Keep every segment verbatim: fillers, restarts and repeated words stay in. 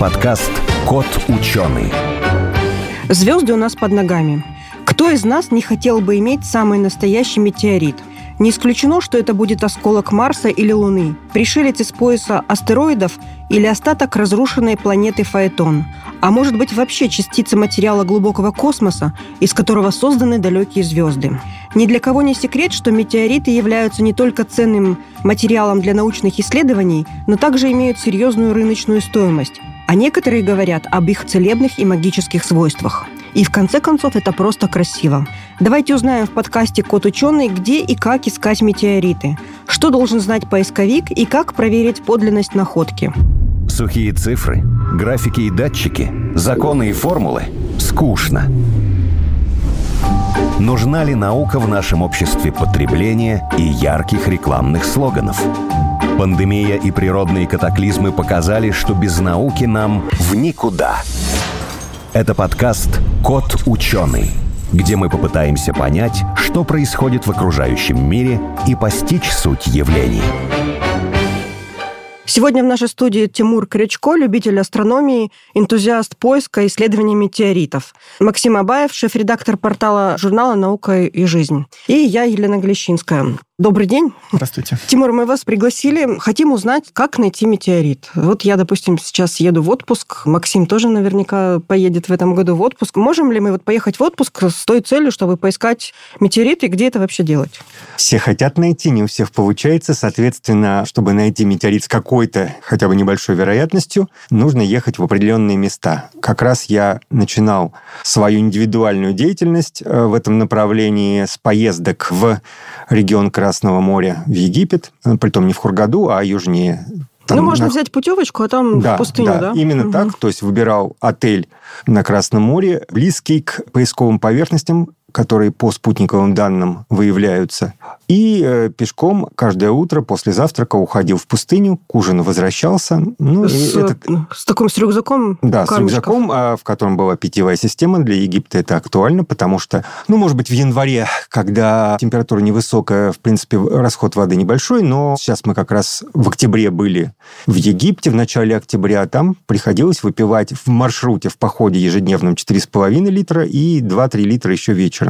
Подкаст «Кот ученый». Звезды у нас под ногами. Кто из нас не хотел бы иметь самый настоящий метеорит? Не исключено, что это будет осколок Марса или Луны, пришелец из пояса астероидов или остаток разрушенной планеты Фаэтон. А может быть вообще частица материала глубокого космоса, из которого созданы далекие звезды. Ни для кого не секрет, что метеориты являются не только ценным материалом для научных исследований, но также имеют серьезную рыночную стоимость. А некоторые говорят об их целебных и магических свойствах. И в конце концов это просто красиво. Давайте узнаем в подкасте «Кот ученый», где и как искать метеориты, что должен знать поисковик и как проверить подлинность находки. Сухие цифры, графики и датчики, законы и формулы – скучно. Нужна ли наука в нашем обществе потребления и ярких рекламных слоганов? Пандемия и природные катаклизмы показали, что без науки нам в никуда. Это подкаст «Кот ученый», где мы попытаемся понять, что происходит в окружающем мире и постичь суть явлений. Сегодня в нашей студии Тимур Крячко, любитель астрономии, энтузиаст поиска и исследования метеоритов. Максим Абаев, шеф-редактор портала журнала «Наука и жизнь». И я, Елена Глещинская. Добрый день. Здравствуйте. Тимур, мы вас пригласили. Хотим узнать, как найти метеорит. Вот я, допустим, сейчас еду в отпуск. Максим тоже наверняка поедет в этом году в отпуск. Можем ли мы вот поехать в отпуск с той целью, чтобы поискать метеорит, и где это вообще делать? Все хотят найти, не у всех получается. Соответственно, чтобы найти метеорит с какой-то хотя бы небольшой вероятностью, нужно ехать в определенные места. Как раз я начинал свою индивидуальную деятельность в этом направлении с поездок в регион Красноярска, Красного моря в Египет, притом не в Хургаду, а южнее. Там ну, можно на... взять путевочку, а там да, в пустыню, да? Да, именно угу. так. То есть выбирал отель на Красном море, близкий к поисковым поверхностям, которые по спутниковым данным выявляются. И пешком каждое утро после завтрака уходил в пустыню, к ужину возвращался. Ну, с, этот... с таким с рюкзаком? Да, с рюкзаком, в котором была питьевая система. Для Египта это актуально, потому что, ну, может быть, в январе, когда температура невысокая, в принципе, расход воды небольшой, но сейчас мы как раз в октябре были в Египте, в начале октября, там приходилось выпивать в маршруте, в походе ежедневном четыре с половиной литра и два-три литра еще вечером.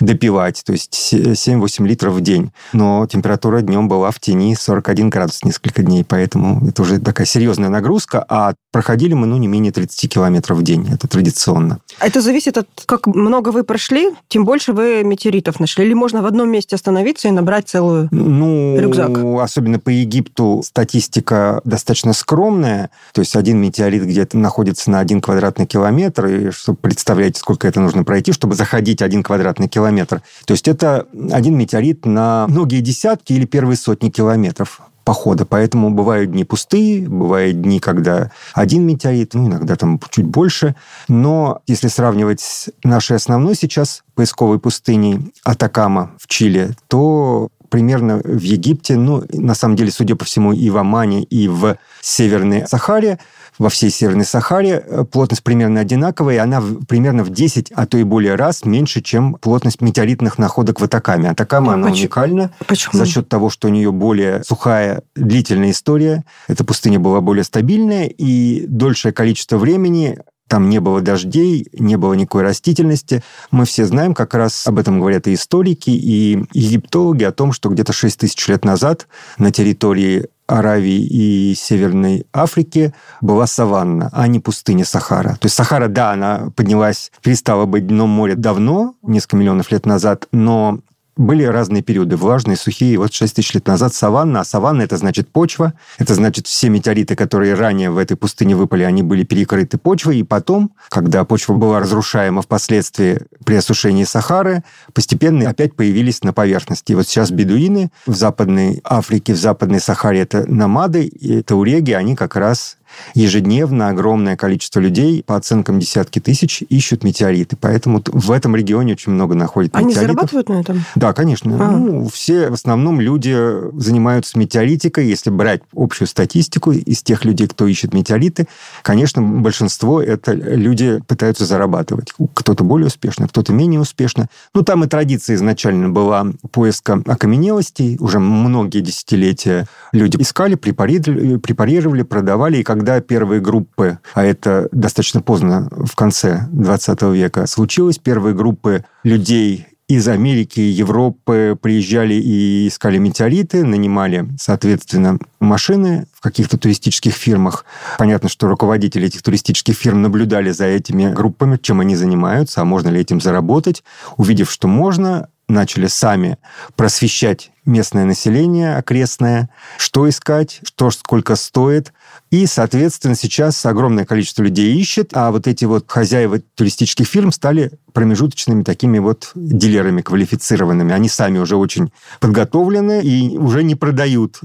Допивать, то есть семь-восемь литров в день. Но температура днем была в тени сорок один градус несколько дней, поэтому это уже такая серьезная нагрузка, а проходили мы, ну, не менее тридцать километров в день, это традиционно. Это зависит от, как много вы прошли, тем больше вы метеоритов нашли. Или можно в одном месте остановиться и набрать целую ну, рюкзак? Ну, особенно по Египту статистика достаточно скромная, то есть один метеорит где-то находится на один квадратный километр, и чтобы представляете, сколько это нужно пройти, чтобы заходить один квадратный квадратный километр. То есть это один метеорит на многие десятки или первые сотни километров похода. Поэтому бывают дни пустые, бывают дни, когда один метеорит, ну, иногда там чуть больше. Но если сравнивать с нашей основной сейчас поисковой пустыней Атакама в Чили, то примерно в Египте, ну, на самом деле, судя по всему, и в Омане, и в Северной Сахаре, во всей Северной Сахаре плотность примерно одинаковая, и она примерно в десять, а то и более раз меньше, чем плотность метеоритных находок в Атакаме. Атакама, а она почему? уникальна почему? за счет того, что у нее более сухая, длительная история. Эта пустыня была более стабильная, и дольшее количество времени... Там не было дождей, не было никакой растительности. Мы все знаем, как раз об этом говорят и историки, и египтологи, о том, что где-то шесть тысяч лет назад на территории Аравии и Северной Африки была саванна, а не пустыня Сахара. То есть Сахара, да, она поднялась, перестала быть дном моря давно, несколько миллионов лет назад, но... Были разные периоды, влажные, сухие. Вот шесть тысяч лет назад саванна. А саванна – это значит почва. Это значит, все метеориты, которые ранее в этой пустыне выпали, они были перекрыты почвой. И потом, когда почва была разрушаема впоследствии при осушении Сахары, постепенно опять появились на поверхности. И вот сейчас бедуины в Западной Африке, в Западной Сахаре – это номады, туареги, они как раз... Ежедневно огромное количество людей, по оценкам десятки тысяч, ищут метеориты. Поэтому в этом регионе очень много находят Они метеоритов. Они зарабатывают на этом? Да, конечно. А. Ну, все в основном люди занимаются метеоритикой. Если брать общую статистику из тех людей, кто ищет метеориты, конечно, большинство это люди пытаются зарабатывать. Кто-то более успешно, кто-то менее успешно. Ну, там и традиция изначально была поиска окаменелостей. Уже многие десятилетия люди искали, препарировали, препарировали продавали. И когда когда первые группы, а это достаточно поздно, в конце двадцатого века, случилось, первые группы людей из Америки, Европы приезжали и искали метеориты, нанимали, соответственно, машины в каких-то туристических фирмах. Понятно, что руководители этих туристических фирм наблюдали за этими группами, чем они занимаются, а можно ли этим заработать. Увидев, что можно, начали сами просвещать местное население окрестное, что искать, что сколько стоит. И, соответственно, сейчас огромное количество людей ищет, а вот эти вот хозяева туристических фирм стали промежуточными такими вот дилерами квалифицированными. Они сами уже очень подготовлены и уже не продают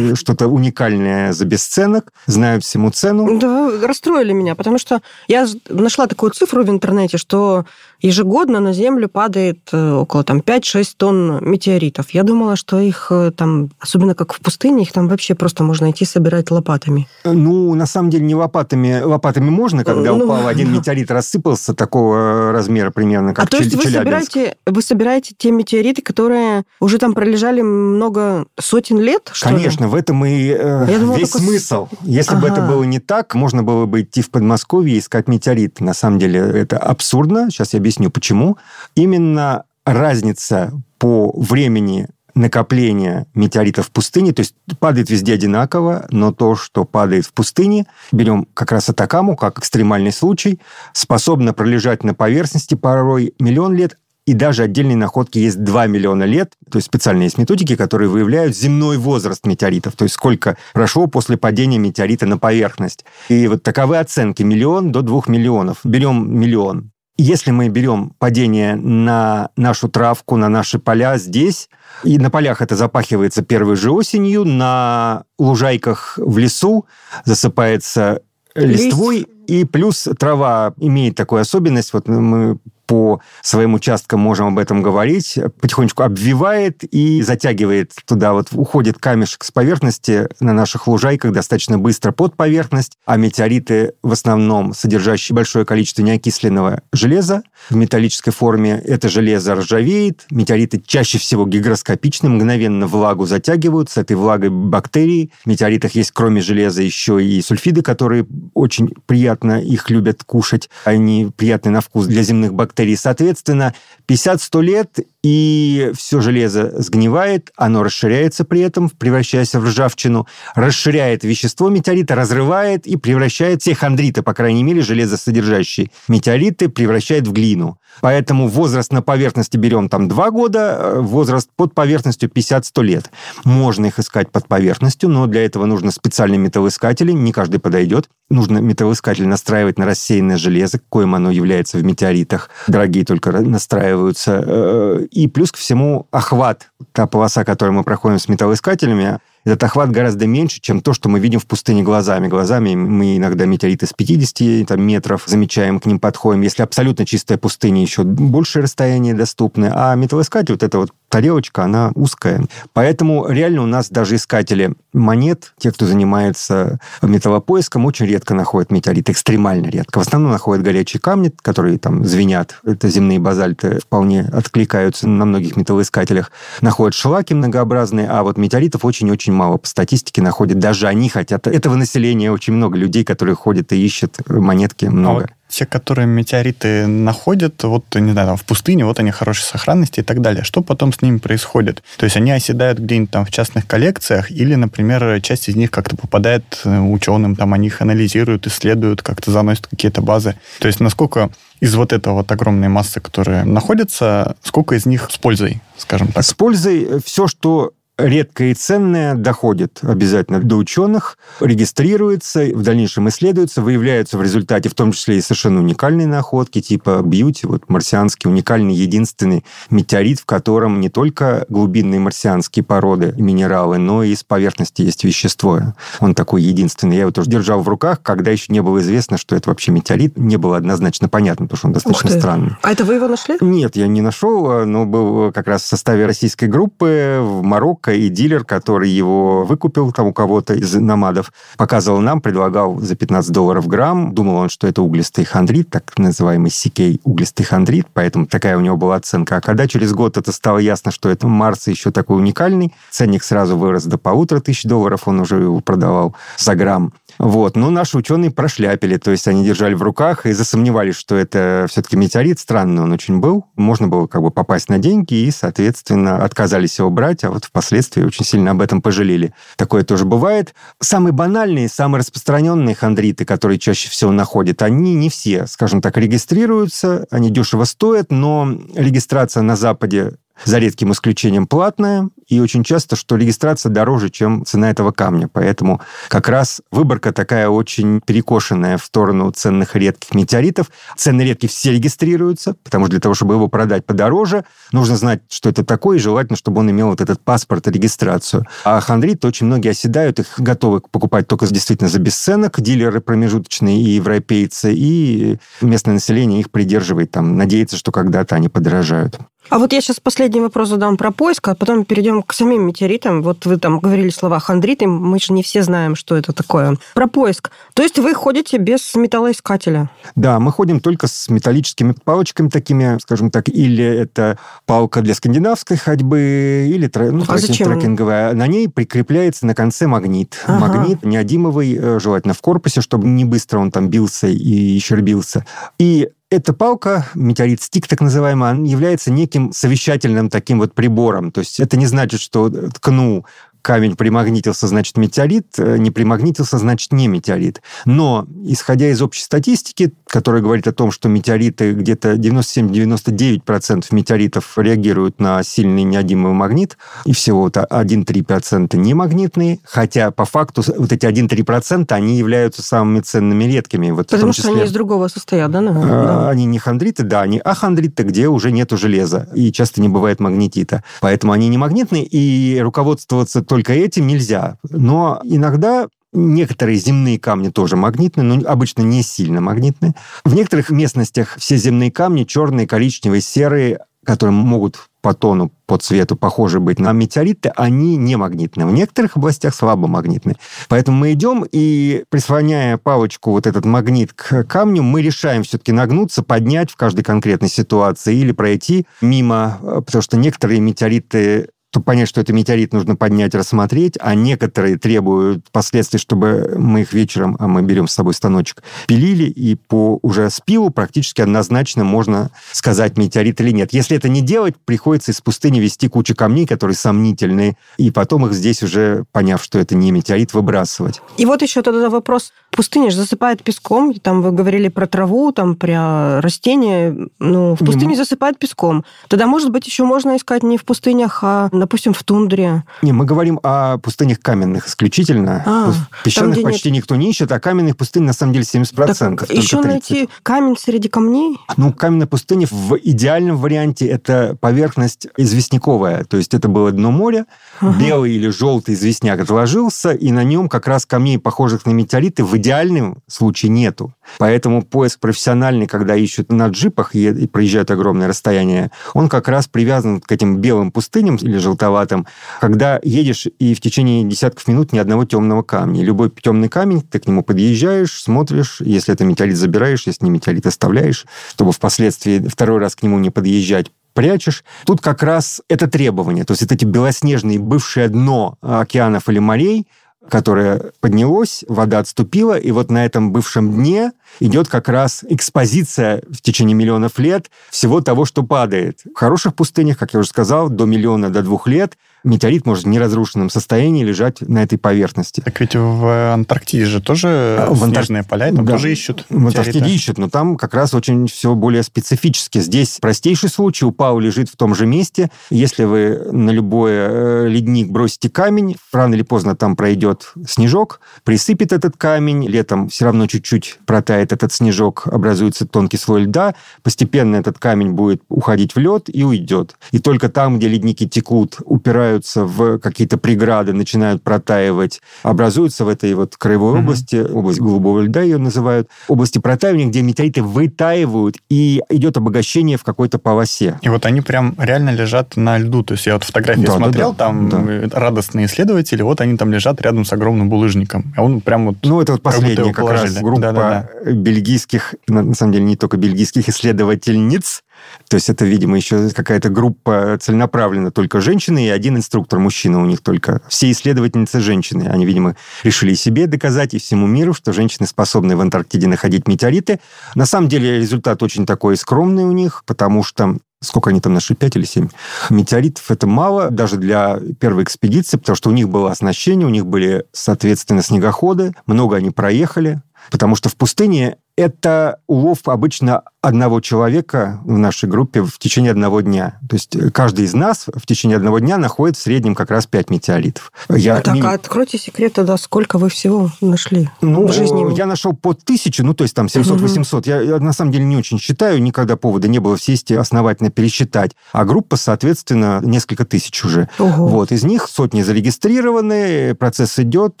что-то уникальное за бесценок, знают всему цену. Да, расстроили меня, потому что я нашла такую цифру в интернете, что ежегодно на Землю падает около там, пять-шесть тонн метеоритов. Я думала, что их там, особенно как в пустыне, их там вообще просто можно идти собирать лопатами. Ну, на самом деле, не лопатами. Лопатами можно, когда ну, упал один да. метеорит, рассыпался такого размера примерно, как а Челябинск. А то есть вы собираете, вы собираете те метеориты, которые уже там пролежали много сотен лет, что Конечно, ли? В этом и э, думала, весь только... смысл. Если ага. бы это было не так, можно было бы идти в Подмосковье и искать метеорит. На самом деле, это абсурдно. Сейчас я объясню, почему. Именно разница по времени накопление метеоритов в пустыне, то есть падает везде одинаково, но то, что падает в пустыне, берем как раз Атакаму как экстремальный случай, способно пролежать на поверхности порой миллион лет, и даже отдельные находки есть два миллиона лет. То есть специальные есть методики, которые выявляют земной возраст метеоритов, то есть сколько прошло после падения метеорита на поверхность. И вот таковы оценки миллион до двух миллионов. Берем миллион. Если мы берем падение на нашу травку, на наши поля здесь, и на полях это запахивается первой же осенью, на лужайках в лесу засыпается листвой, Лист. и плюс трава имеет такую особенность, вот мы по своим участкам можем об этом говорить, потихонечку обвивает и затягивает туда, вот уходит камешек с поверхности на наших лужайках достаточно быстро под поверхность, а метеориты, в основном содержащие большое количество неокисленного железа, в металлической форме это железо ржавеет, метеориты чаще всего гигроскопичны, мгновенно влагу затягивают, с этой влагой бактерии, в метеоритах есть кроме железа еще и сульфиды, которые очень приятно, их любят кушать, они приятны на вкус для земных бактерий, соответственно, пятьдесят-сто лет, и все железо сгнивает, оно расширяется при этом, превращаясь в ржавчину, расширяет вещество метеорита, разрывает и превращает все хондриты, по крайней мере, железосодержащие метеориты, превращает в глину. Поэтому возраст на поверхности берем там два года, возраст под поверхностью пятьдесят-сто лет. Можно их искать под поверхностью, но для этого нужно специальные металлоискатели, не каждый подойдет. Нужно металлоискатель настраивать на рассеянное железо, коим оно является в метеоритах. Дорогие только настраиваются. И плюс ко всему охват, та полоса, которую мы проходим с металлоискателями, этот охват гораздо меньше, чем то, что мы видим в пустыне глазами. Глазами мы иногда метеориты с пятидесяти там, метров замечаем, к ним подходим. Если абсолютно чистая пустыня, еще большее расстояние доступны. А металлоискатель, вот эта вот тарелочка, она узкая. Поэтому реально у нас даже искатели монет, те, кто занимается металлопоиском, очень редко находят метеориты, экстремально редко. В основном находят горячие камни, которые там звенят. Это земные базальты, вполне откликаются на многих металлоискателях. Находят шлаки многообразные, а вот метеоритов очень-очень мало по статистике находят. Даже они хотят. Этого населения очень много людей, которые ходят и ищут монетки, много. Те, которые метеориты находят, вот, не знаю, там, в пустыне, вот они хорошей сохранности и так далее. Что потом с ними происходит? То есть они оседают где-нибудь там в частных коллекциях или, например, часть из них как-то попадает ученым, там они их анализируют, исследуют, как-то заносят какие-то базы. То есть насколько из вот этой вот огромной массы, которая находится, сколько из них с пользой, скажем так? С пользой все, что редкое и ценное, доходит обязательно до ученых, регистрируется, в дальнейшем исследуется, выявляются в результате в том числе и совершенно уникальные находки, типа Бьюти, вот марсианский уникальный единственный метеорит, в котором не только глубинные марсианские породы и минералы, но и с поверхности есть вещество. Он такой единственный. Я его тоже держал в руках, когда еще не было известно, что это вообще метеорит. Не было однозначно понятно, потому что он достаточно странный. А это вы его нашли? Нет, я не нашел, но был как раз в составе российской группы в Марокко, и дилер, который его выкупил там у кого-то из номадов, показывал нам, предлагал за пятнадцать долларов грамм. Думал он, что это углистый хондрит, так называемый си кей углистый хондрит, поэтому такая у него была оценка. А когда через год это стало ясно, что это Марс еще такой уникальный, ценник сразу вырос до полутора тысяч долларов, он уже его продавал за грамм. Вот. Но наши ученые прошляпили, то есть они держали в руках и засомневались, что это все-таки метеорит. Странный он очень был. Можно было как бы попасть на деньги и, соответственно, отказались его брать, а вот впоследствии очень сильно об этом пожалели. Такое тоже бывает. Самые банальные, самые распространенные хондриты, которые чаще всего находят, они не все, скажем так, регистрируются, они дешево стоят, но регистрация на Западе за редким исключением платная, и очень часто, что регистрация дороже, чем цена этого камня. Поэтому как раз выборка такая очень перекошенная в сторону ценных редких метеоритов. Цены редкие все регистрируются, потому что для того, чтобы его продать подороже, нужно знать, что это такое, и желательно, чтобы он имел вот этот паспорт и регистрацию. А хондриты очень многие оседают, их готовы покупать только действительно за бесценок. Дилеры промежуточные и европейцы, и местное население их придерживает, там, надеется, что когда-то они подорожают. А вот я сейчас последний вопрос задам про поиск, а потом перейдем к самим метеоритам. Вот вы там говорили слова хондриты, мы же не все знаем, что это такое. Про поиск. То есть вы ходите без металлоискателя? Да, мы ходим только с металлическими палочками такими, скажем так, или это палка для скандинавской ходьбы, или ну, а трекинговая. На ней прикрепляется на конце магнит. Ага. Магнит неодимовый, желательно в корпусе, чтобы не быстро он там бился и щербился. И эта палка, метеорит-стик так называемый, он является неким совещательным таким вот прибором. То есть это не значит, что ткну, камень примагнитился, значит метеорит, не примагнитился, значит не метеорит. Но, исходя из общей статистики, которая говорит о том, что метеориты, где-то девяносто семь - девяносто девять процентов метеоритов реагируют на сильный неодимовый магнит, и всего-то один - три процента немагнитные, хотя по факту вот эти один - три процента, они являются самыми ценными редкими. Вот, потому в том числе, что они из другого состоят, да, наверное? Они не хондриты, да, они ахондриты, где уже нету железа, и часто не бывает магнетита. Поэтому они не магнитные, и руководствоваться только этим нельзя. Но иногда некоторые земные камни тоже магнитные, но обычно не сильно магнитные. В некоторых местностях все земные камни черные, коричневые, серые, которые могут по тону, по цвету похожи быть на метеориты, они не магнитные. В некоторых областях слабо магнитные. Поэтому мы идем и, прислоняя палочку, вот этот магнит к камню, мы решаем все-таки нагнуться, поднять в каждой конкретной ситуации или пройти мимо, потому что некоторые метеориты... Чтобы понять, что это метеорит, нужно поднять, рассмотреть, а некоторые требуют последствий, чтобы мы их вечером, а мы берем с собой станочек, пилили, и по уже спилу практически однозначно можно сказать, метеорит или нет. Если это не делать, приходится из пустыни везти кучу камней, которые сомнительные, и потом их здесь уже, поняв, что это не метеорит, выбрасывать. И вот еще тогда вопрос. Пустыня же засыпает песком, там вы говорили про траву, там про растения, ну, в пустыне не, засыпает песком. Тогда, может быть, еще можно искать не в пустынях, а, допустим, в тундре. Не, мы говорим о пустынях каменных исключительно. А, песчаных там, почти нет... никто не ищет, а каменных пустынь на самом деле семьдесят процентов. Так еще тридцать процентов. Найти камень среди камней? Ну, каменная пустыня в идеальном варианте это поверхность известняковая, то есть это было дно моря, ага. Белый или желтый известняк отложился, и на нем как раз камней, похожих на метеориты, в идеальном В идеальном случае нету. Поэтому поиск профессиональный, когда ищут на джипах и проезжают огромное расстояние, он как раз привязан к этим белым пустыням или желтоватым, когда едешь и в течение десятков минут ни одного темного камня. Любой темный камень, ты к нему подъезжаешь, смотришь, если это метеорит, забираешь, если не метеорит, оставляешь, чтобы впоследствии второй раз к нему не подъезжать. Прячешь. Тут как раз это требование. То есть это эти белоснежные бывшее дно океанов или морей, которое поднялось, вода отступила, и вот на этом бывшем дне идет как раз экспозиция в течение миллионов лет всего того, что падает. В хороших пустынях, как я уже сказал, до миллиона, до двух лет метеорит может в неразрушенном состоянии лежать на этой поверхности. Так ведь в Антарктиде же тоже а, снежные Антарк... поля, там да. тоже ищут метеориты. В Антарктиде ищут, но там как раз очень все более специфически. Здесь простейший случай, упал, лежит в том же месте. Если вы на любой ледник бросите камень, рано или поздно там пройдет снежок, присыпет этот камень, летом все равно чуть-чуть протает этот снежок, образуется тонкий слой льда, постепенно этот камень будет уходить в лед и уйдет. И только там, где ледники текут, упирают в какие-то преграды, начинают протаивать, образуются в этой вот краевой mm-hmm. области, область голубого льда ее называют, области протаивания, где метеориты вытаивают, и идет обогащение в какой-то полосе. И вот они прям реально лежат на льду. То есть я вот фотографии да, смотрел, да, да. там да. радостные исследователи, вот они там лежат рядом с огромным булыжником. А он прям вот... Ну, это вот последняя как, как раз группа да, да, да. бельгийских, на самом деле не только бельгийских исследовательниц, То есть это, видимо, еще какая-то группа целенаправленно только женщины и один инструктор, мужчина у них только. Все исследовательницы женщины. Они, видимо, решили себе доказать и всему миру, что женщины способны в Антарктиде находить метеориты. На самом деле результат очень такой скромный у них, потому что... Сколько они там нашли? Пять или семь? Метеоритов это мало даже для первой экспедиции, потому что у них было оснащение, у них были, соответственно, снегоходы. Много они проехали, потому что в пустыне... Это улов обычно одного человека в нашей группе в течение одного дня. То есть каждый из нас в течение одного дня находит в среднем как раз пять метеоритов. Я... Так, а откройте секрет тогда, сколько вы всего нашли ну, в жизни? Я нашел по тысяче, ну, то есть там семьсот-восемьсот. Угу. Я, я на самом деле не очень считаю, никогда повода не было сесть и основательно пересчитать. А группа, соответственно, несколько тысяч уже. Угу. Вот, из них сотни зарегистрированы, процесс идет,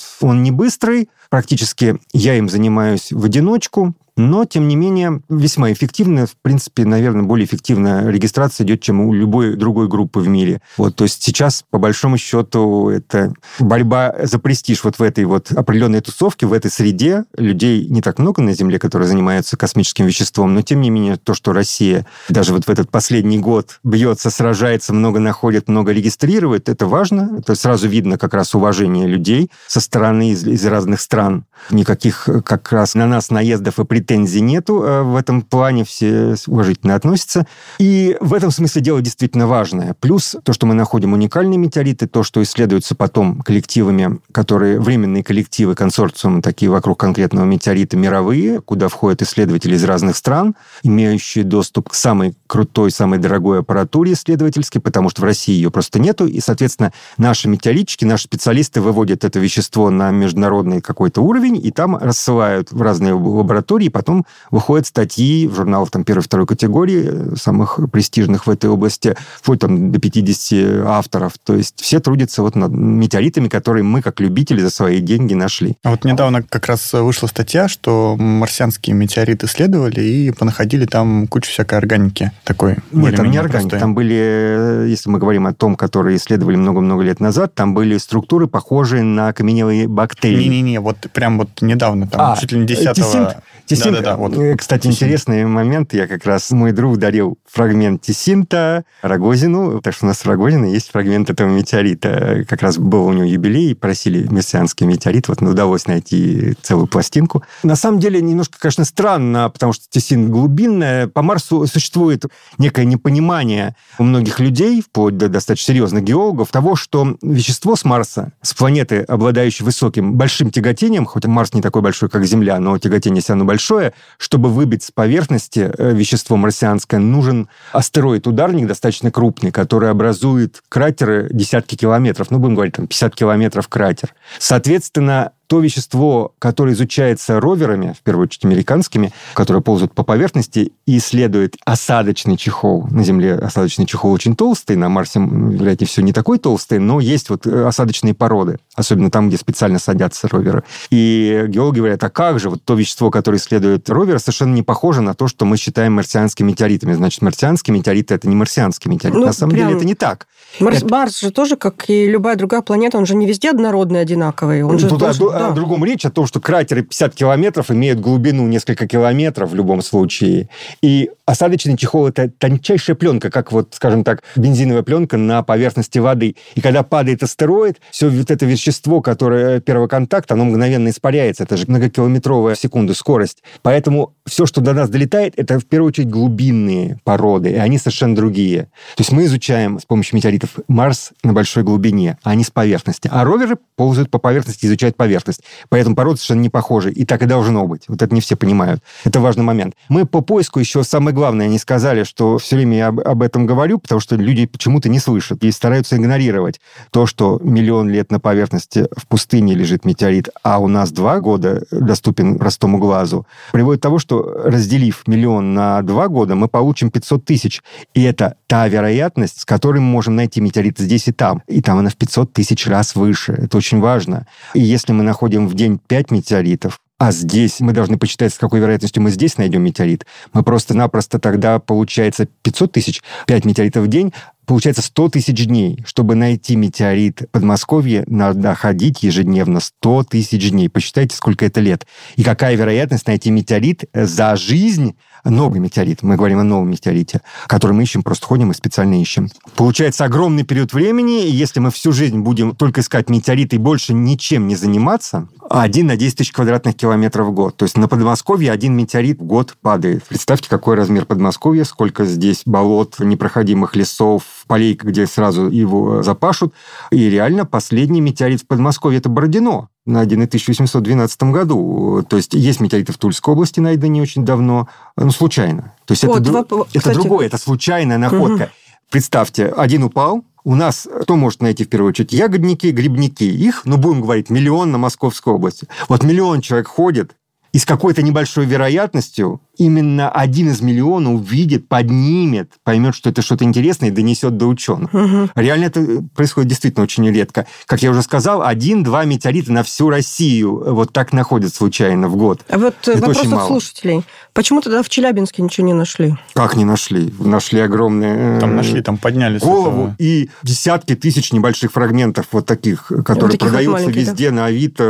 он не быстрый. Практически я им занимаюсь в одиночку. Но, тем не менее, весьма эффективно. В принципе, наверное, более эффективно регистрация идет, чем у любой другой группы в мире. Вот, то есть сейчас, по большому счету, это борьба за престиж вот в этой вот определенной тусовке, в этой среде. Людей не так много на Земле, которые занимаются космическим веществом, но, тем не менее, то, что Россия даже вот в этот последний год бьется, сражается, много находит, много регистрирует, это важно. Это сразу видно как раз уважение людей со стороны из, из разных стран. Никаких как раз на нас наездов и пред претензий нету, в этом плане все уважительно относятся. И в этом смысле дело действительно важное. Плюс то, что мы находим уникальные метеориты, то, что исследуется потом коллективами, которые временные коллективы, консорциумы такие вокруг конкретного метеорита мировые, куда входят исследователи из разных стран, имеющие доступ к самой крутой, самой дорогой аппаратуре исследовательской, потому что в России ее просто нету. И, соответственно, наши метеоритчики, наши специалисты выводят это вещество на международный какой-то уровень и там рассылают в разные лаборатории, потом выходят статьи в журналах там, первой и второй категории, самых престижных в этой области, вплоть там, до пятидесяти авторов. То есть все трудятся вот над метеоритами, которые мы, как любители, за свои деньги нашли. А вот недавно как раз вышла статья, что марсианские метеориты исследовали и понаходили там кучу всякой органики такой. Нет, там не органика. Там были, если мы говорим о том, который исследовали много-много лет назад, там были структуры, похожие на окаменелые бактерии. Не-не-не, вот прям вот недавно, там, а, чуть ли не десятого... Тесинт, да, да, да, вот. Кстати, Тесинт. Интересный момент. Я как раз, мой друг дарил фрагмент Тесинта Рогозину, так что у нас в Рогозине есть фрагмент этого метеорита. Как раз был у него юбилей, просили марсианский метеорит, вот удалось найти целую пластинку. На самом деле, немножко, конечно, странно, потому что Тесинт глубинная. По Марсу существует некое непонимание у многих людей, вплоть до достаточно серьезных геологов, того, что вещество с Марса, с планеты, обладающей высоким, большим тяготением, хоть Марс не такой большой, как Земля, но тяготение все равно большое, большое, чтобы выбить с поверхности вещество марсианское, нужен астероид-ударник достаточно крупный, который образует кратеры десятки километров, ну, будем говорить, там, пятьдесят километров кратер. Соответственно, то вещество, которое изучается роверами, в первую очередь американскими, которые ползают по поверхности и исследуют осадочный чехол. На Земле осадочный чехол очень толстый, на Марсе, вероятнее всего, не такой толстый, но есть вот осадочные породы, особенно там, где специально садятся роверы. И геологи говорят, а как же, вот то вещество, которое исследует ровер, совершенно не похоже на то, что мы считаем марсианскими метеоритами. Значит, марсианские метеориты — это не марсианские метеориты. Ну, на самом прям... деле это не так. Марс, это... Марс же тоже, как и любая другая планета, он же не везде однородный, одинаковый. Он же Туда, должен... Да. О другом речь, о том, что кратеры пятьдесят километров имеют глубину несколько километров в любом случае. И осадочный чехол – это тончайшая пленка, как, вот, скажем так, бензиновая пленка на поверхности воды. И когда падает астероид, все вот это вещество, которое первого контакта, оно мгновенно испаряется. Это же многокилометровая в секунду скорость. Поэтому все, что до нас долетает, это, в первую очередь, глубинные породы, и они совершенно другие. То есть мы изучаем с помощью метеоритов Марс на большой глубине, а не с поверхности. А роверы ползают по поверхности, изучают поверхность. Поэтому породы совершенно не похожи. И так и должно быть. Вот это не все понимают. Это важный момент. Мы по поиску еще самое главное не сказали, что все время я об, об этом говорю, потому что люди почему-то не слышат и стараются игнорировать то, что миллион лет на поверхности в пустыне лежит метеорит, а у нас два года доступен простому глазу, приводит к тому, что разделив миллион на два года, мы получим пятьсот тысяч. И это та вероятность, с которой мы можем найти метеорит здесь и там. И там она в пятьсот тысяч раз выше. Это очень важно. И если мы находим в день пять метеоритов, а здесь мы должны посчитать, с какой вероятностью мы здесь найдем метеорит. Мы просто-напросто тогда, получается, пятьсот тысяч, пять метеоритов в день, получается сто тысяч дней, чтобы найти метеорит Подмосковья, надо ходить ежедневно сто тысяч дней. Посчитайте, сколько это лет. И какая вероятность найти метеорит за жизнь, новый метеорит, мы говорим о новом метеорите, который мы ищем, просто ходим и специально ищем. Получается огромный период времени, и если мы всю жизнь будем только искать метеориты и больше ничем не заниматься, один на десять тысяч квадратных километров в год. То есть на Подмосковье один метеорит в год падает. Представьте, какой размер Подмосковья, сколько здесь болот, непроходимых лесов, полей, где сразу его запашут. И реально последний метеорит в Подмосковье – это Бородино, найденный в тысяча восемьсот двенадцатом году. То есть есть метеориты в Тульской области, найдены не очень давно, ну, случайно. То есть вот, это, воп... дру... Кстати... это другое, это случайная находка. Угу. Представьте, один упал. У нас кто может найти в первую очередь? Ягодники, грибники. Их, ну, будем говорить, миллион на Московской области. Вот миллион человек ходит, и с какой-то небольшой вероятностью именно один из миллиона увидит, поднимет, поймет, что это что-то интересное и донесет до ученых. Угу. Реально это происходит действительно очень редко. Как я уже сказал, один-два метеорита на всю Россию вот так находят случайно в год. А вот это вопрос очень от мало. Слушателей. Почему тогда в Челябинске ничего не нашли? Как не нашли? Нашли огромные... Там нашли, там подняли голову и десятки тысяч небольших фрагментов вот таких, которые вот таких продаются вот везде, да? На Авито.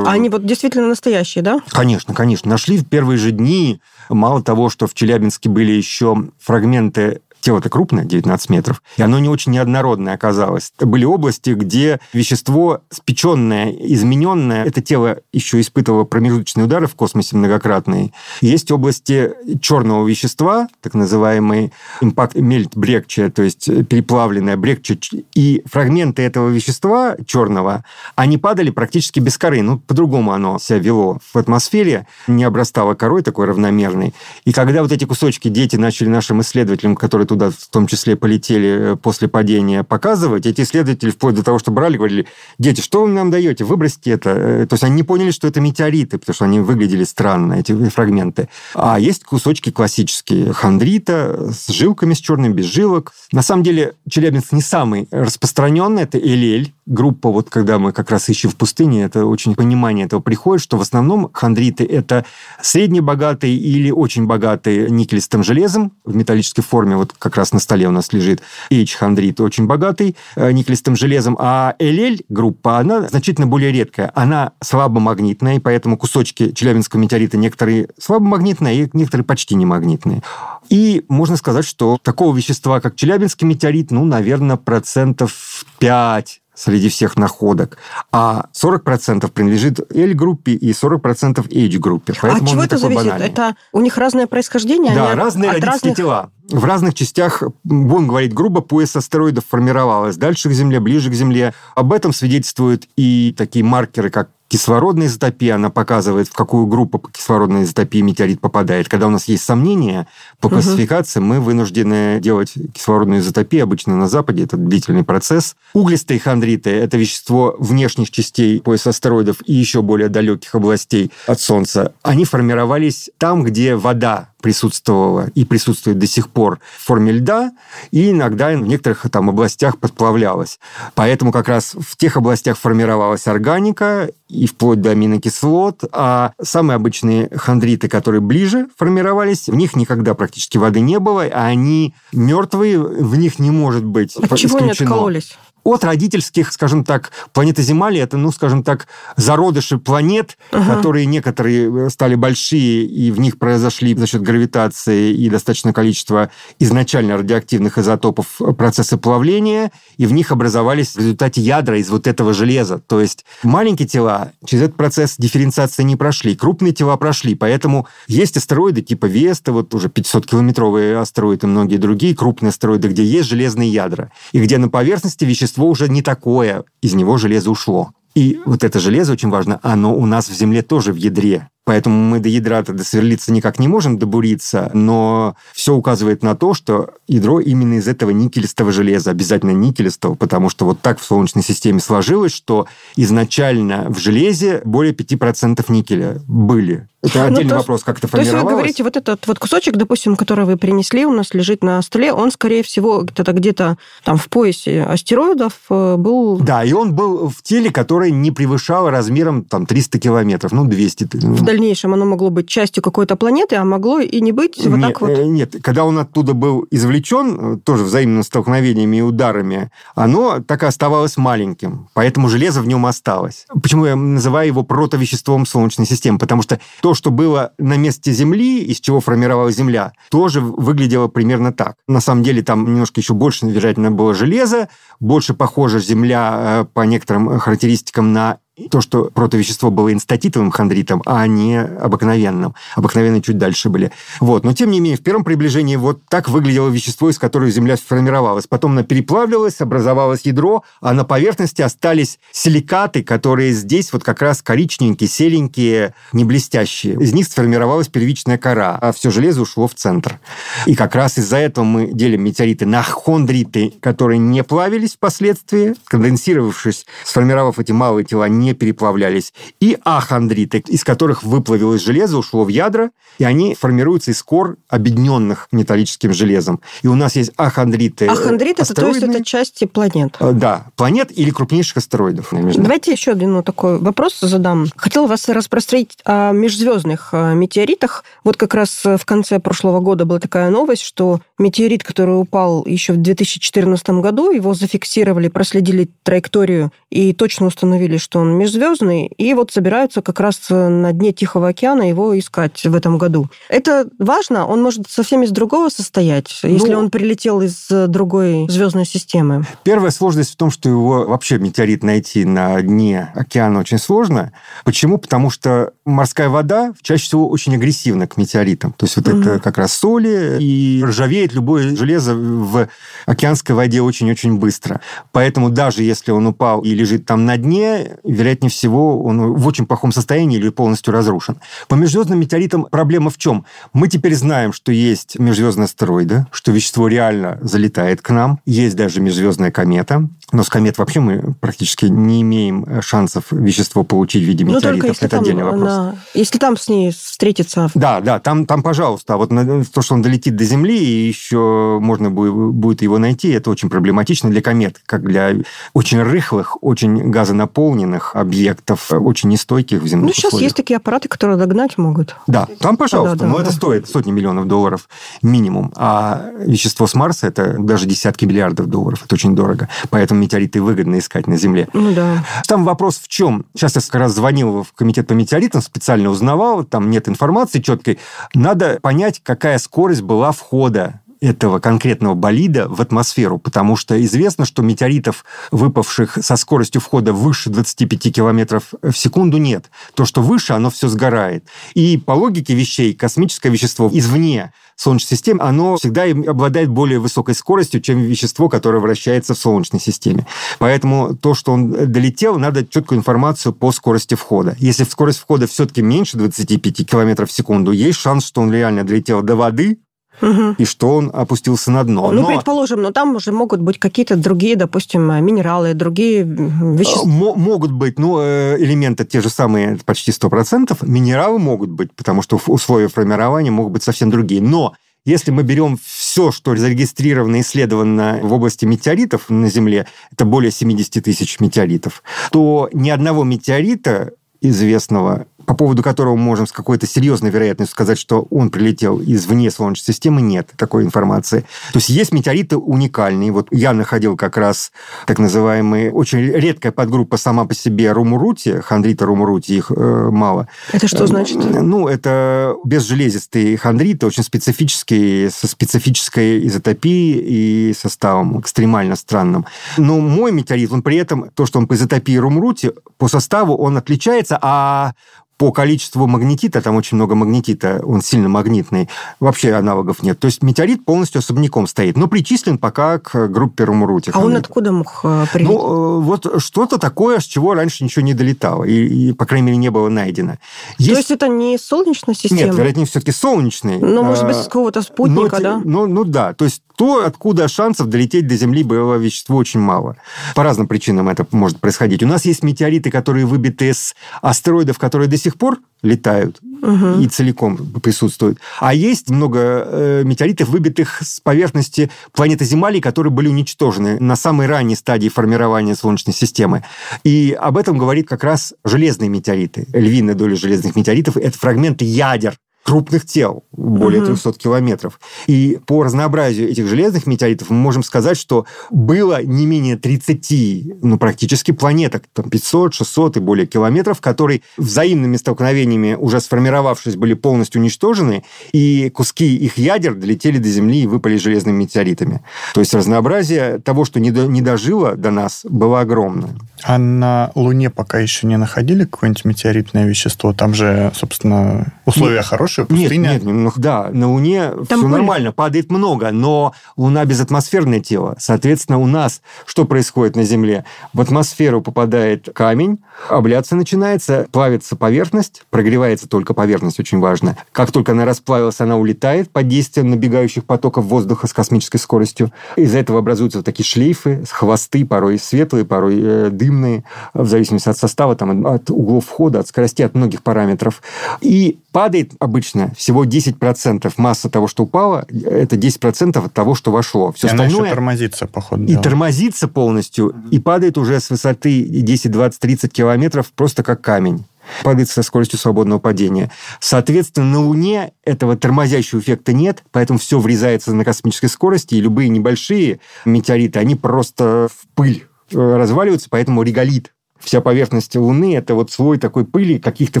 А они вот действительно настоящие, да? Конечно. Конечно, конечно. Нашли в первые же дни. Мало того, что в Челябинске были еще фрагменты... Тело-то крупное, девятнадцать метров, и оно не очень неоднородное оказалось. Были области, где вещество спеченное, измененное, это тело еще испытывало промежуточные удары в космосе многократные. Есть области черного вещества, так называемый импакт мельт-брекче, то есть переплавленное брекче, и фрагменты этого вещества черного, они падали практически без коры. Ну, по-другому оно себя вело в атмосфере, не обрастало корой такой равномерной. И когда вот эти кусочки дети начали нашим исследователям, которые туда в том числе полетели после падения, показывать, эти исследователи вплоть до того, что брали, говорили: дети, что вы нам даете, выбросьте это. То есть они не поняли, что это метеориты, потому что они выглядели странно, эти фрагменты. А есть кусочки классические, хондрита, с жилками, с черными, без жилок. На самом деле Челябинск не самый распространенный, это элель, группа, вот когда мы как раз ищем в пустыне, это очень понимание этого приходит, что в основном хондриты это среднебогатые или очень богатые никелистым железом в металлической форме, вот как раз на столе у нас лежит H-хондрит, очень богатый никелистым железом, а элель-группа, она значительно более редкая. Она слабомагнитная, и поэтому кусочки челябинского метеорита некоторые слабомагнитные, и некоторые почти немагнитные. И можно сказать, что такого вещества, как челябинский метеорит, ну, наверное, процентов пять среди всех находок. А сорок процентов принадлежит L-группе и сорок процентов H-группе. А от чего это зависит? Банальный. Это у них разное происхождение? Да, разные родительские разных... тела. В разных частях, будем говорить грубо, пояс астероидов формировалось. Дальше к Земле, ближе к Земле. Об этом свидетельствуют и такие маркеры, как кислородная изотопия, она показывает, в какую группу по кислородной изотопии метеорит попадает. Когда у нас есть сомнения по классификации, угу. мы вынуждены делать кислородную изотопию, обычно на Западе, это длительный процесс. Углистые хондриты – это вещество внешних частей пояса астероидов и еще более далеких областей от Солнца. Они формировались там, где вода присутствовала и присутствует до сих пор в форме льда, и иногда в некоторых там областях подплавлялась. Поэтому как раз в тех областях формировалась органика и вплоть до аминокислот, а самые обычные хондриты, которые ближе формировались, в них никогда практически воды не было, а они мертвые, в них не может быть исключено. От чего они откололись? От родительских, скажем так, планеты Земли, это, ну, скажем так, зародыши планет, угу. которые некоторые стали большие, и в них произошли за счет гравитации и достаточного количества изначально радиоактивных изотопов процессы плавления, и в них образовались в результате ядра из вот этого железа. То есть маленькие тела через этот процесс дифференциации не прошли, крупные тела прошли, поэтому есть астероиды типа Веста, вот уже пятисоткилометровые астероиды, многие другие крупные астероиды, где есть железные ядра, и где на поверхности вещества уже не такое, из него железо ушло. И вот это железо, очень важно, оно у нас в Земле тоже в ядре. Поэтому мы до ядра-то досверлиться никак не можем, добуриться, но все указывает на то, что ядро именно из этого никелистого железа, обязательно никелистого, потому что вот так в Солнечной системе сложилось, что изначально в железе более пяти процентов никеля были. Это отдельный ну, вопрос, как это формировалось. То есть вы говорите, вот этот вот кусочек, допустим, который вы принесли, у нас лежит на столе, он, скорее всего, где-то, где-то там в поясе астероидов был... Да, и он был в теле, которое не превышало размером там триста километров, ну, двести. В дальнейшем оно могло быть частью какой-то планеты, а могло и не быть вот нет, так вот. Нет, когда он оттуда был извлечен, тоже взаимными столкновениями и ударами, оно так и оставалось маленьким, поэтому железо в нем осталось. Почему я называю его протовеществом Солнечной системы? Потому что то, что было на месте Земли, из чего формировалась Земля, тоже выглядело примерно так. На самом деле там немножко еще больше, вероятно, было железо, больше похожа Земля по некоторым характеристикам на то, что протовещество было инстатитовым хондритом, а не обыкновенным. Обыкновенные чуть дальше были. Вот. Но, тем не менее, в первом приближении вот так выглядело вещество, из которого Земля сформировалась. Потом она переплавлялась, образовалось ядро, а на поверхности остались силикаты, которые здесь вот как раз коричненькие, серенькие, не блестящие. Из них сформировалась первичная кора, а все железо ушло в центр. И как раз из-за этого мы делим метеориты на хондриты, которые не плавились впоследствии, конденсировавшись, сформировав эти малые тела, не переплавлялись, и ахондриты, из которых выплавилось железо, ушло в ядра, и они формируются из кор, объединенных металлическим железом. И у нас есть ахондриты. Ахондрит – это, то есть, это части планет. Да, планет или крупнейших астероидов. Наверное. Давайте еще один такой вопрос задам. Хотела вас распространить о межзвездных метеоритах. Вот как раз в конце прошлого года была такая новость, что метеорит, который упал еще в две тысячи четырнадцатом году, его зафиксировали, проследили траекторию и точно установили, что он межзвездный, и вот собираются как раз на дне Тихого океана его искать в этом году. Это важно? Он может совсем из другого состоять, ну, если он прилетел из другой звездной системы? Первая сложность в том, что его вообще метеорит найти на дне океана очень сложно. Почему? Потому что морская вода чаще всего очень агрессивна к метеоритам. То есть вот mm-hmm. это как раз соли, и ржавеет любое железо в океанской воде очень-очень быстро. Поэтому даже если он упал и лежит там на дне, вероятнее всего, он в очень плохом состоянии или полностью разрушен. По межзвездным метеоритам проблема в чем? Мы теперь знаем, что есть межзвездные астероиды, что вещество реально залетает к нам, есть даже межзвездная комета, но с комет вообще мы практически не имеем шансов вещество получить в виде метеоритов. Это отдельный вопрос. На... Если там с ней встретиться... Да, да, там, там пожалуйста. А вот на то, что он долетит до Земли, и еще можно будет его найти, это очень проблематично для комет, как для очень рыхлых, очень газонаполненных объектов, очень нестойких в земных условиях. Ну, сейчас условиях. Есть такие аппараты, которые догнать могут. Да, там, пожалуйста, да, да, но да, это да. стоит сотни миллионов долларов минимум. А вещество с Марса – это даже десятки миллиардов долларов. Это очень дорого. Поэтому метеориты выгодно искать на Земле. Ну, да. Там вопрос в чем? Сейчас я как раз звонил в комитет по метеоритам, специально узнавал, там нет информации четкой. Надо понять, какая скорость была входа этого конкретного болида в атмосферу, потому что известно, что метеоритов, выпавших со скоростью входа выше двадцати пяти километров в секунду, нет. То, что выше, оно все сгорает. И по логике вещей космическое вещество извне Солнечной системы, оно всегда обладает более высокой скоростью, чем вещество, которое вращается в Солнечной системе. Поэтому то, что он долетел, надо четкую информацию по скорости входа. Если скорость входа все-таки меньше двадцати пяти километров в секунду, есть шанс, что он реально долетел до воды, Угу. и что он опустился на дно. Ну, но... предположим, но там уже могут быть какие-то другие, допустим, минералы, другие вещества. М- могут быть, ну, элементы те же самые, почти сто процентов. Минералы могут быть, потому что условия формирования могут быть совсем другие. Но если мы берем все, что зарегистрировано и исследовано в области метеоритов на Земле, это более семидесяти тысяч метеоритов, то ни одного метеорита известного, по поводу которого мы можем с какой-то серьезной вероятностью сказать, что он прилетел извне Солнечной системы, нет такой информации. То есть есть метеориты уникальные. Вот я находил как раз так называемые, очень редкая подгруппа сама по себе румурути, хондрита румурути, их э, мало. Это что значит? Ну, это безжелезистые хондриты, очень специфические, со специфической изотопией и составом экстремально странным. Но мой метеорит, он при этом, то, что он по изотопии румурути, по составу он отличается, а по количеству магнетита, там очень много магнетита, он сильно магнитный, вообще аналогов нет. То есть метеорит полностью особняком стоит, но причислен пока к группе румурутиты. А он откуда мог прилететь? Ну, вот что-то такое, с чего раньше ничего не долетало, и, и по крайней мере, не было найдено. Есть... То есть это не Солнечная система? Нет, вероятнее, все-таки Солнечный. Но, а... может быть, с какого-то спутника, но, да? Ну, ну да, то есть то, откуда шансов долететь до Земли было вещество очень мало. По разным причинам это может происходить. У нас есть метеориты, которые выбиты с астероидов, которые до сих сих пор летают угу. и целиком присутствуют. А есть много э, метеоритов, выбитых с поверхности планеты Земли, которые были уничтожены на самой ранней стадии формирования Солнечной системы. И об этом говорит как раз железные метеориты. Львиная доля железных метеоритов – это фрагменты ядер крупных тел, более угу. триста километров. И по разнообразию этих железных метеоритов мы можем сказать, что было не менее тридцати, ну, практически планеток, там пятьсот, шестьсот и более километров, которые взаимными столкновениями, уже сформировавшись, были полностью уничтожены, и куски их ядер долетели до Земли и выпали железными метеоритами. То есть разнообразие того, что не дожило до нас, было огромное. А на Луне пока еще не находили какое-нибудь метеоритное вещество? Там же, собственно, условия нет. хорошие. Нет, нет, ну, да, на Луне там все были... нормально, падает много, но Луна безатмосферное тело. Соответственно, у нас что происходит на Земле? В атмосферу попадает камень, абляция начинается, плавится поверхность, прогревается только поверхность, очень важно. Как только она расплавилась, она улетает под действием набегающих потоков воздуха с космической скоростью. Из-за этого образуются вот такие шлейфы, хвосты, порой светлые, порой э, дымные, в зависимости от состава, там, от углов входа, от скорости, от многих параметров. И падает обычно всего десять процентов масса того, что упало, это десять процентов от того, что вошло. Все и остальное... Она еще тормозится, походу. И да. тормозится полностью, mm-hmm. и падает уже с высоты десять, двадцать, тридцать километров просто как камень. Падает со скоростью свободного падения. Соответственно, на Луне этого тормозящего эффекта нет, поэтому все врезается на космической скорости, и любые небольшие метеориты, они просто в пыль разваливаются, поэтому реголит. Вся поверхность Луны – это вот слой такой пыли, каких-то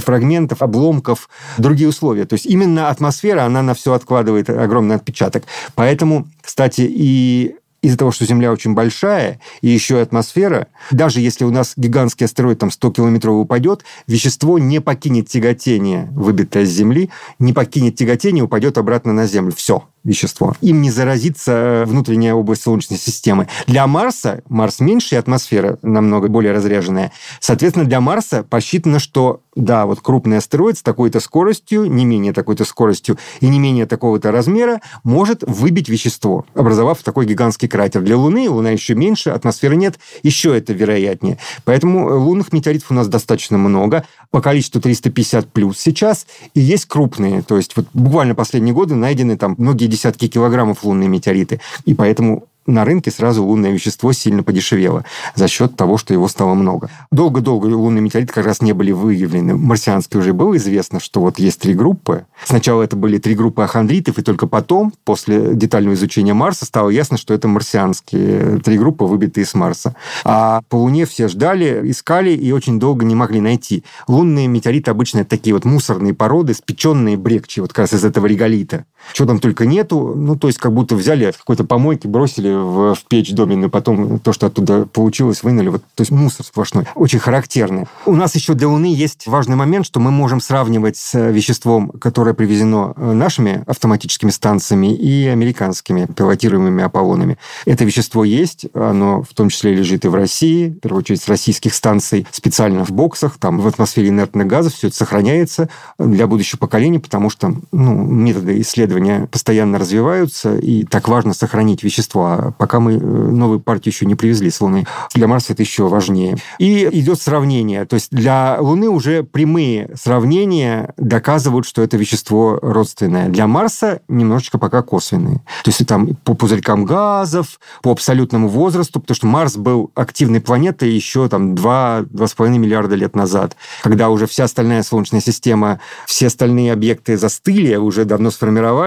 фрагментов, обломков, другие условия. То есть именно атмосфера, она на все откладывает огромный отпечаток. Поэтому, кстати, и из-за того, что Земля очень большая, и еще и атмосфера, даже если у нас гигантский астероид там сто километровый упадет, вещество не покинет тяготение, выбитое с Земли, не покинет тяготение, упадет обратно на Землю. Все. Вещество. Им не заразится внутренняя область Солнечной системы. Для Марса, Марс меньше, и атмосфера намного более разряженная. Соответственно, для Марса посчитано, что, да, вот крупный астероид с такой-то скоростью, не менее такой-то скоростью и не менее такого-то размера может выбить вещество, образовав такой гигантский кратер. Для Луны, Луна еще меньше, атмосферы нет, еще это вероятнее. Поэтому лунных метеоритов у нас достаточно много, по количеству триста пятьдесят плюс сейчас, и есть крупные. То есть вот буквально последние годы найдены там многие десятки килограммов лунные метеориты. И поэтому на рынке сразу лунное вещество сильно подешевело за счет того, что его стало много. Долго-долго лунные метеориты как раз не были выявлены. Марсианские уже было известно, что вот есть три группы. Сначала это были три группы ахондритов, и только потом, после детального изучения Марса, стало ясно, что это марсианские три группы, выбитые с Марса. А по Луне все ждали, искали и очень долго не могли найти. Лунные метеориты обычно это такие вот мусорные породы, спеченные брекчи, вот как раз из этого реголита. Чего там только нету, ну, то есть как будто взяли от какой-то помойки, бросили в, в печь доменную, потом то, что оттуда получилось, вынули. Вот, то есть мусор сплошной. Очень характерный. У нас еще для Луны есть важный момент, что мы можем сравнивать с веществом, которое привезено нашими автоматическими станциями и американскими пилотируемыми Аполлонами. Это вещество есть, оно в том числе лежит и в России, в первую очередь с российских станций, специально в боксах, там в атмосфере инертных газов, все это сохраняется для будущих поколений, потому что ну, методы исследования постоянно развиваются, и так важно сохранить вещество. Пока мы новую партию еще не привезли с Луны. Для Марса это еще важнее. И идет сравнение. То есть для Луны уже прямые сравнения доказывают, что это вещество родственное. Для Марса немножечко пока косвенные. То есть там по пузырькам газов, по абсолютному возрасту, потому что Марс был активной планетой еще там два-два с половиной миллиарда лет назад, когда уже вся остальная Солнечная система, все остальные объекты застыли, уже давно сформировались,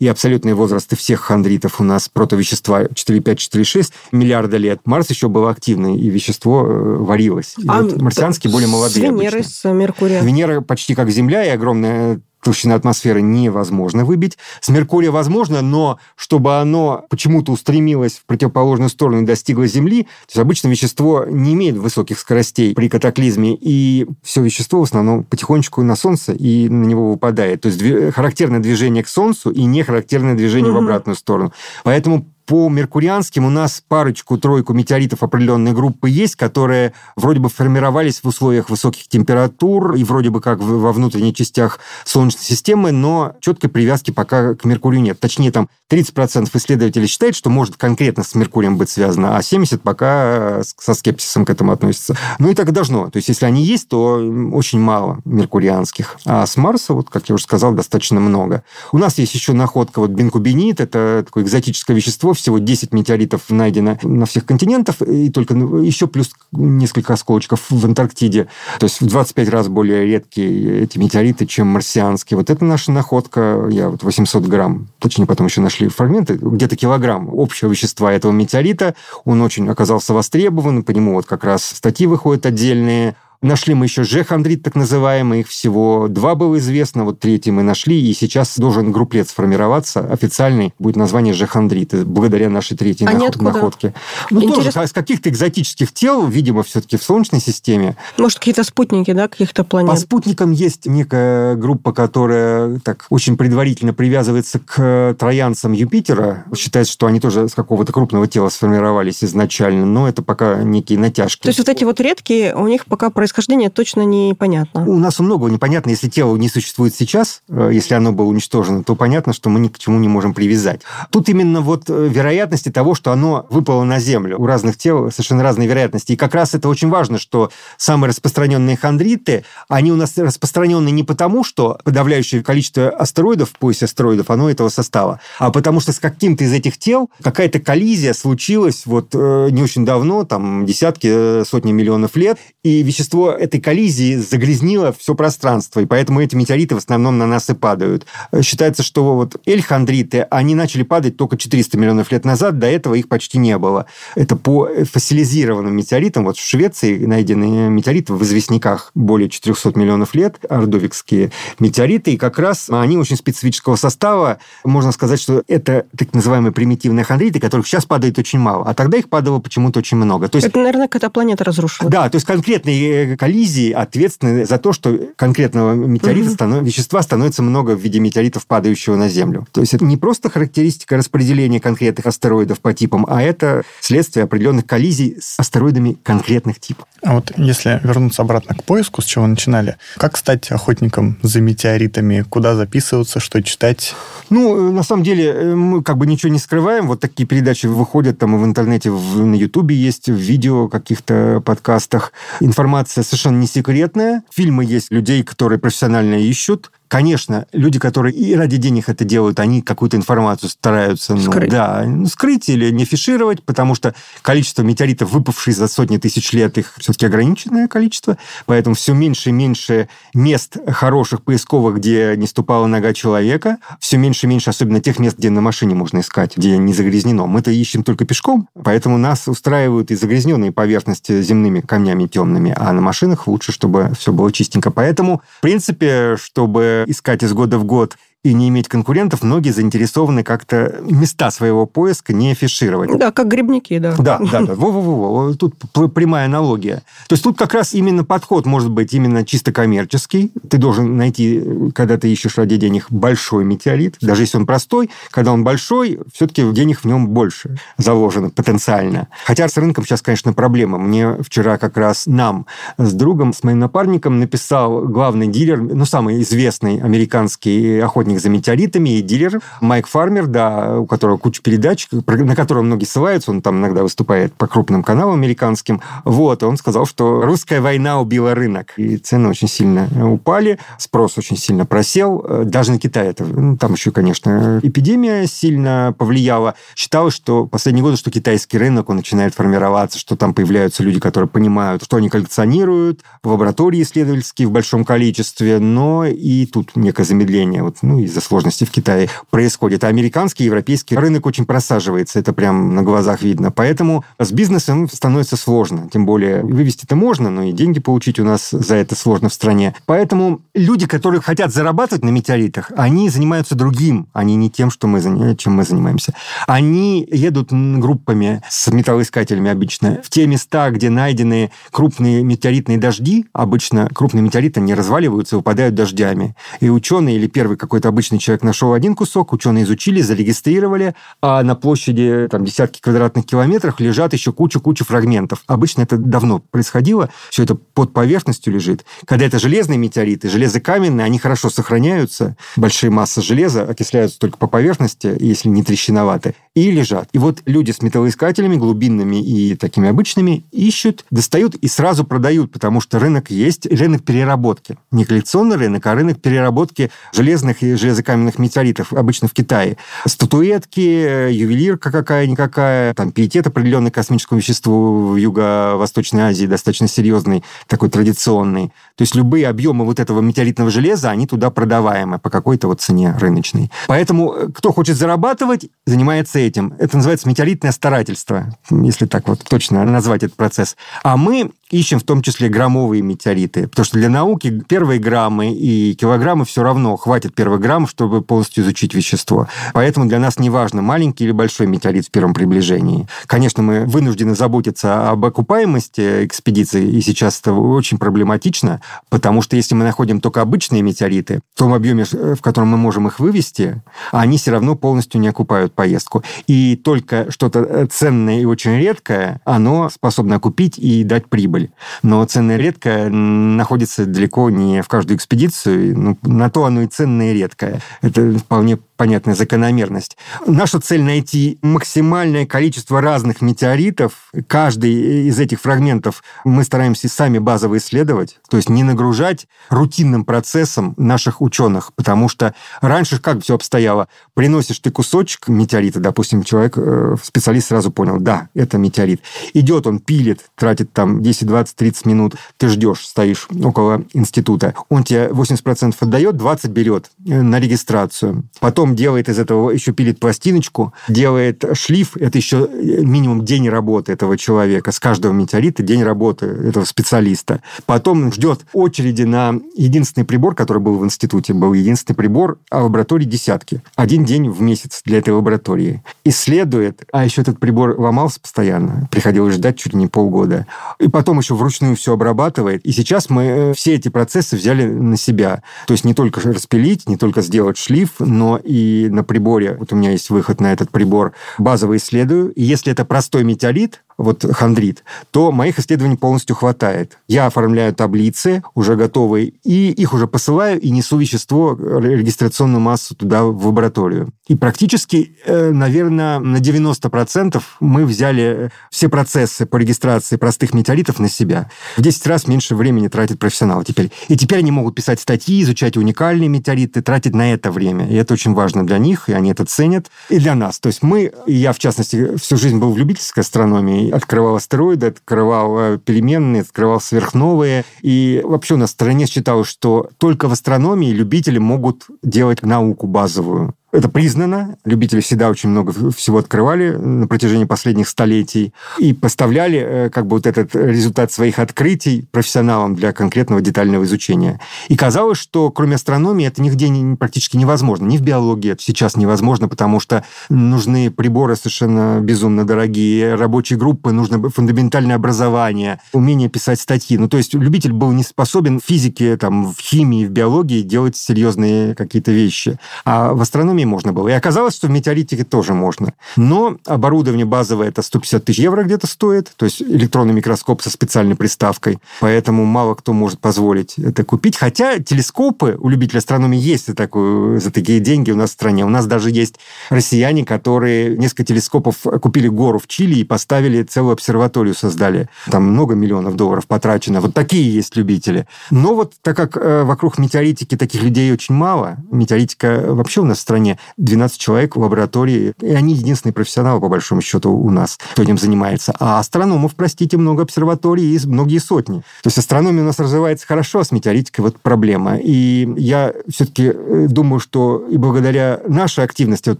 и абсолютные возрасты всех хондритов у нас протовещества четыре, пять, четыре, шесть миллиарда лет. Марс еще был активный, и вещество варилось. И а вот марсианские более молодые. С Венеры, обычно. С Меркурием. Венера почти как Земля, и огромная толщина атмосферы невозможно выбить. С Меркурия возможно, но чтобы оно почему-то устремилось в противоположную сторону и достигло Земли, то есть обычно вещество не имеет высоких скоростей при катаклизме, и все вещество в основном потихонечку на Солнце и на него выпадает. То есть характерное движение к Солнцу и нехарактерное движение угу. в обратную сторону. Поэтому по меркурианским у нас парочку-тройку метеоритов определенной группы есть, которые вроде бы формировались в условиях высоких температур и вроде бы как во внутренних частях Солнечной системы, но четкой привязки пока к Меркурию нет. Точнее, там тридцать процентов исследователей считают, что может конкретно с Меркурием быть связано, а семьдесят процентов пока со скепсисом к этому относятся. Ну и так и должно. То есть, если они есть, то очень мало меркурианских. А с Марса, вот, как я уже сказал, достаточно много. У нас есть еще находка вот, бинкубинит, это такое экзотическое вещество, всего десять метеоритов найдено на всех континентах, и только еще плюс несколько осколочков в Антарктиде. То есть в двадцать пять раз более редкие эти метеориты, чем марсианские. Вот это наша находка. Я вот восемьсот грамм, точнее, потом еще нашли фрагменты, где-то килограмм общего вещества этого метеорита. Он очень оказался востребован, по нему вот как раз статьи выходят отдельные. Нашли мы еще жехандрит, так называемый, их всего два было известно, вот третий мы нашли, и сейчас должен групплет сформироваться, официальный будет название жехандрит, благодаря нашей третьей а наход- находке. Ну, Интерес... тоже с каких-то экзотических тел, видимо, все-таки в Солнечной системе. Может, какие-то спутники, да, каких-то планет? По спутникам есть некая группа, которая так очень предварительно привязывается к троянцам Юпитера. Считается, что они тоже с какого-то крупного тела сформировались изначально, но это пока некие натяжки. То есть вот эти вот редкие, у них пока происходит происхождение точно непонятно. У нас многого непонятно. Если тело не существует сейчас, если оно было уничтожено, то понятно, что мы ни к чему не можем привязать. Тут именно вот вероятности того, что оно выпало на Землю. У разных тел совершенно разные вероятности. И как раз это очень важно, что самые распространенные хондриты, они у нас распространены не потому, что подавляющее количество астероидов в поясе астероидов, оно этого состава, а потому что с каким-то из этих тел какая-то коллизия случилась вот не очень давно, там десятки, сотни миллионов лет, и вещество этой коллизии загрязнило все пространство, и поэтому эти метеориты в основном на нас и падают. Считается, что вот эльхондриты, они начали падать только четыреста миллионов лет назад, до этого их почти не было. Это по фосилизированным метеоритам. Вот в Швеции найдены метеориты в известняках более четырехсот миллионов лет, ордовикские метеориты, и как раз они очень специфического состава. Можно сказать, что это так называемые примитивные хондриты, которых сейчас падает очень мало, а тогда их падало почему-то очень много. То есть, это, наверное, когда планета разрушилась. Да, то есть конкретные коллизии ответственны за то, что конкретного метеорита, mm-hmm. станов... вещества становится много в виде метеоритов, падающего на Землю. То есть это не просто характеристика распределения конкретных астероидов по типам, а это следствие определенных коллизий с астероидами конкретных типов. А вот если вернуться обратно к поиску, с чего начинали, как стать охотником за метеоритами? Куда записываться? Что читать? Ну, на самом деле, мы как бы ничего не скрываем. Вот такие передачи выходят там и в интернете, в... на Ютубе есть, в видео каких-то подкастах. Информация совершенно не секретная. Фильмы есть людей, которые профессионально ищут. Конечно, люди, которые и ради денег это делают, они какую-то информацию стараются скрыть. Ну, да, ну, скрыть или не афишировать, потому что количество метеоритов, выпавших за сотни тысяч лет, их все-таки ограниченное количество, поэтому все меньше и меньше мест хороших поисковых, где не ступала нога человека, все меньше и меньше, особенно тех мест, где на машине можно искать, где не загрязнено. Мы-то ищем только пешком, поэтому нас устраивают и загрязненные поверхности земными камнями темными, а на машинах лучше, чтобы все было чистенько. Поэтому, в принципе, чтобы искать из года в год и не иметь конкурентов, многие заинтересованы как-то места своего поиска не афишировать. Да, как грибники, да. Да, да, да. Во-во-во. Тут прямая аналогия. То есть тут как раз именно подход может быть именно чисто коммерческий. Ты должен найти, когда ты ищешь ради денег, большой метеорит. Даже если он простой, когда он большой, все-таки денег в нем больше заложено потенциально. Хотя с рынком сейчас, конечно, проблема. Мне вчера как раз нам с другом, с моим напарником написал главный дилер, ну, самый известный американский охотник за метеоритами, и дилер Майк Фармер, да, у которого куча передач, на которого многие ссылаются, он там иногда выступает по крупным каналам американским, вот, он сказал, что русская война убила рынок, и цены очень сильно упали, спрос очень сильно просел, даже на Китай это, ну, там еще, конечно, эпидемия сильно повлияла. Считалось, что последние годы, что китайский рынок, он начинает формироваться, что там появляются люди, которые понимают, что они коллекционируют, в лаборатории исследовательские в большом количестве, но и тут некое замедление, вот, ну, из-за сложности в Китае происходит. А американский и европейский рынок очень просаживается, это прям на глазах видно. Поэтому с бизнесом становится сложно. Тем более вывести-то можно, но и деньги получить у нас за это сложно в стране. Поэтому люди, которые хотят зарабатывать на метеоритах, они занимаются другим, они не тем, что мы, чем мы занимаемся. Они едут группами с металлоискателями обычно в те места, где найдены крупные метеоритные дожди. Обычно крупные метеориты не разваливаются и выпадают дождями. И ученые или первый какой-то обычный человек нашел один кусок, ученые изучили, зарегистрировали, а на площади там, десятки квадратных километров лежат еще куча-куча фрагментов. Обычно это давно происходило, все это под поверхностью лежит. Когда это железные метеориты, железокаменные, они хорошо сохраняются, большие массы железа окисляются только по поверхности, если не трещиноваты, и лежат. И вот люди с металлоискателями, глубинными и такими обычными, ищут, достают и сразу продают, потому что рынок есть, рынок переработки. Не коллекционный рынок, а рынок переработки железных и железокаменных метеоритов, обычно в Китае. Статуэтки, ювелирка какая-никакая, там пиетет определенный космическому веществу в Юго-Восточной Азии, достаточно серьезный, такой традиционный. То есть любые объемы вот этого метеоритного железа, они туда продаваемы по какой-то вот цене рыночной. Поэтому кто хочет зарабатывать, занимается этим. Это называется метеоритное старательство, если так вот точно назвать этот процесс. А мы ищем в том числе граммовые метеориты, потому что для науки первые граммы и килограммы все равно хватит первых грамм, чтобы полностью изучить вещество. Поэтому для нас не важно, маленький или большой метеорит в первом приближении. Конечно, мы вынуждены заботиться об окупаемости экспедиции, и сейчас это очень проблематично, потому что если мы находим только обычные метеориты, в том объеме, в котором мы можем их вывести, они все равно полностью не окупают поездку. И только что-то ценное и очень редкое, оно способно окупить и дать прибыль. Но ценное редкое находится далеко не в каждую экспедицию. Ну, на то оно и ценное редкое. Это вполне понятная закономерность. Наша цель — найти максимальное количество разных метеоритов. Каждый из этих фрагментов мы стараемся сами базово исследовать, то есть не нагружать рутинным процессом наших ученых, потому что раньше как все обстояло? Приносишь ты кусочек метеорита, допустим, человек, специалист сразу понял, да, это метеорит. Идет он, пилит, тратит там десять, двадцать, тридцать минут, ты ждешь, стоишь около института. Он тебе восемьдесят процентов отдает, двадцать процентов берет на регистрацию. Потом делает из этого, еще пилит пластиночку, делает шлиф, это еще минимум день работы этого человека, с каждого метеорита день работы этого специалиста. Потом ждет очереди на единственный прибор, который был в институте, был единственный прибор, а в лаборатории десятки. Один день в месяц для этой лаборатории. Исследует, а еще этот прибор ломался постоянно, приходилось ждать чуть ли не полгода. И потом еще вручную все обрабатывает. И сейчас мы все эти процессы взяли на себя. То есть не только распилить, не только сделать шлиф, но и и на приборе, вот у меня есть выход на этот прибор, базово исследую. И если это простой метеорит, вот хондрит, то моих исследований полностью хватает. Я оформляю таблицы, уже готовые, и их уже посылаю, и несу вещество, регистрационную массу туда, в лабораторию. И практически, наверное, на девяносто процентов мы взяли все процессы по регистрации простых метеоритов на себя. В десять раз меньше времени тратят профессионалы теперь. И теперь они могут писать статьи, изучать уникальные метеориты, тратить на это время. И это очень важно для них, и они это ценят. И для нас. То есть мы, и я, в частности, всю жизнь был в любительской астрономии, открывал астероиды, открывал переменные, открывал сверхновые. И вообще у нас в стране считалось, что только в астрономии любители могут делать науку базовую. Это признано. Любители всегда очень много всего открывали на протяжении последних столетий и поставляли как бы вот этот результат своих открытий профессионалам для конкретного детального изучения. И казалось, что кроме астрономии это нигде не, практически невозможно. Ни в биологии это сейчас невозможно, потому что нужны приборы совершенно безумно дорогие, рабочие группы, нужно фундаментальное образование, умение писать статьи. Ну, то есть любитель был не способен в физике, там, в химии, в биологии делать серьезные какие-то вещи. А в астрономии можно было. И оказалось, что в метеоритике тоже можно. Но оборудование базовое это сто пятьдесят тысяч евро где-то стоит, то есть электронный микроскоп со специальной приставкой, поэтому мало кто может позволить это купить. Хотя телескопы у любителей астрономии есть за, такую, за такие деньги у нас в стране. У нас даже есть россияне, которые несколько телескопов купили гору в Чили и поставили целую обсерваторию, создали. Там много миллионов долларов потрачено. Вот такие есть любители. Но вот так как вокруг метеоритики таких людей очень мало, метеоритика вообще у нас в стране двенадцать человек в лаборатории, и они единственные профессионалы, по большому счету, у нас, кто этим занимается. А астрономов, простите, много обсерваторий и многие сотни. То есть астрономия у нас развивается хорошо, а с метеоритикой вот проблема. И я все-таки думаю, что и благодаря нашей активности вот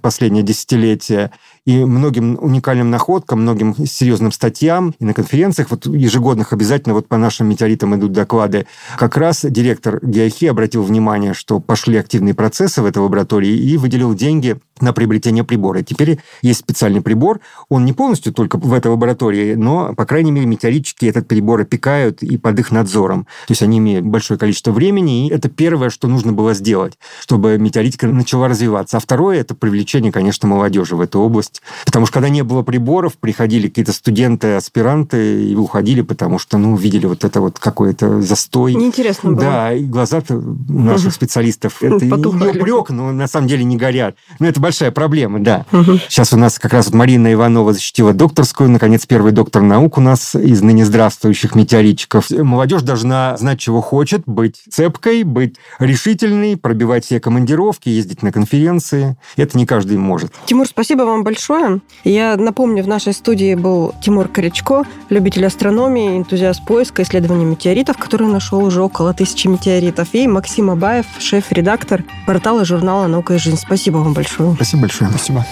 последнее десятилетие и многим уникальным находкам, многим серьезным статьям и на конференциях, вот ежегодных обязательно вот по нашим метеоритам идут доклады. Как раз директор Геохи обратил внимание, что пошли активные процессы в этой лаборатории и выделил деньги на приобретение прибора. Теперь есть специальный прибор, он не полностью только в этой лаборатории, но, по крайней мере, метеоритчики этот прибор опекают и под их надзором. То есть они имеют большое количество времени, и это первое, что нужно было сделать, чтобы метеоритика начала развиваться. А второе – это привлечение, конечно, молодежи в эту область. Потому что когда не было приборов, приходили какие-то студенты, аспиранты и уходили, потому что, ну, видели вот это вот какой-то застой. Неинтересно было. Да, и глаза наших угу. специалистов, это не упрек, но на самом деле не горят. Но это большая проблема, да. Угу. Сейчас у нас как раз вот Марина Иванова защитила докторскую, наконец, первый доктор наук у нас из ныне здравствующих метеоритчиков. Молодежь должна знать, чего хочет, быть цепкой, быть решительной, пробивать все командировки, ездить на конференции. Это не каждый может. Тимур, спасибо вам большое. Я напомню, в нашей студии был Тимур Крячко, любитель астрономии, энтузиаст поиска, исследования метеоритов, который нашел уже около тысячи метеоритов, и Максим Абаев, шеф-редактор портала журнала «Наука и жизнь». Спасибо вам большое. Спасибо большое. Спасибо.